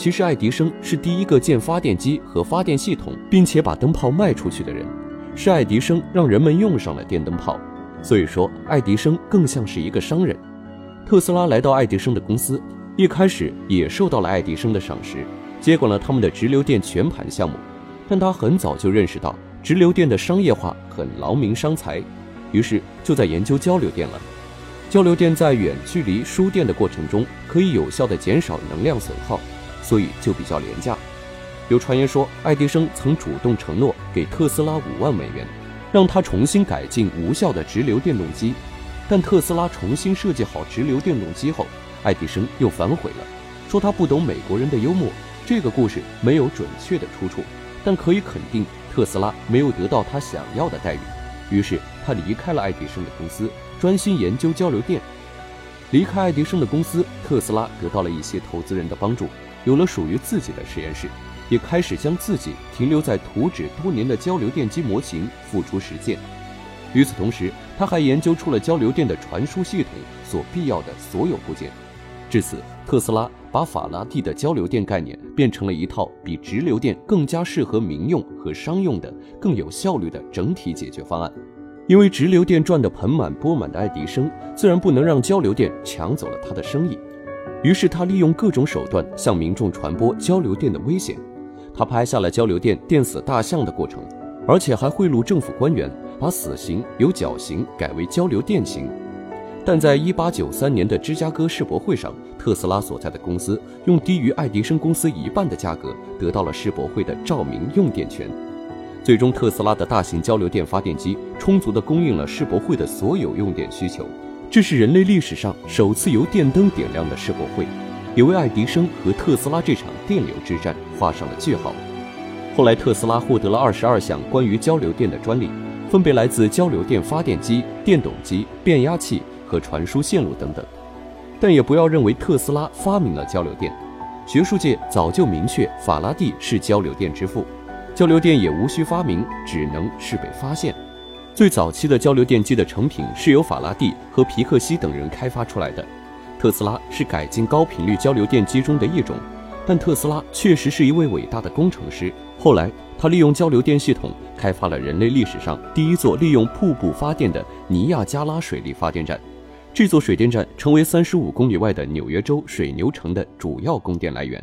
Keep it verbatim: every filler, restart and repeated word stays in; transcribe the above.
其实爱迪生是第一个建发电机和发电系统，并且把灯泡卖出去的人，是爱迪生让人们用上了电灯泡。所以说，爱迪生更像是一个商人。特斯拉来到爱迪生的公司，一开始也受到了爱迪生的赏识，接管了他们的直流电全盘项目。但他很早就认识到直流电的商业化很劳民伤财，于是就在研究交流电了。交流电在远距离输电的过程中，可以有效地减少能量损耗，所以就比较廉价。有传言说，爱迪生曾主动承诺给特斯拉五万美元，让他重新改进无效的直流电动机。但特斯拉重新设计好直流电动机后，爱迪生又反悔了，说他不懂美国人的幽默。这个故事没有准确的出处，但可以肯定特斯拉没有得到他想要的待遇，于是他离开了爱迪生的公司，专心研究交流电。离开爱迪生的公司，特斯拉得到了一些投资人的帮助，有了属于自己的实验室，也开始将自己停留在图纸多年的交流电机模型付诸实践。与此同时，他还研究出了交流电的传输系统所必要的所有部件。至此，特斯拉把法拉第的交流电概念变成了一套比直流电更加适合民用和商用的、更有效率的整体解决方案。因为直流电赚得盆满钵满的爱迪生，自然不能让交流电抢走了他的生意，于是他利用各种手段向民众传播交流电的危险。他拍下了交流电电死大象的过程，而且还贿赂政府官员，把死刑由绞刑改为交流电刑。但在一八九三年的芝加哥世博会上，特斯拉所在的公司用低于爱迪生公司一半的价格得到了世博会的照明用电权。最终，特斯拉的大型交流电发电机充足地供应了世博会的所有用电需求，这是人类历史上首次由电灯点亮的世博会，也为爱迪生和特斯拉这场电流之战画上了句号。后来，特斯拉获得了二十二项关于交流电的专利，分别来自交流电发电机、电动机、变压器和传输线路等等。但也不要认为特斯拉发明了交流电，学术界早就明确法拉第是交流电之父。交流电也无需发明，只能是被发现。最早期的交流电机的成品是由法拉第和皮克西等人开发出来的。特斯拉是改进高频率交流电机中的一种，但特斯拉确实是一位伟大的工程师。后来，他利用交流电系统开发了人类历史上第一座利用瀑布发电的尼亚加拉水力发电站。这座水电站成为三十五公里外的纽约州水牛城的主要供电来源。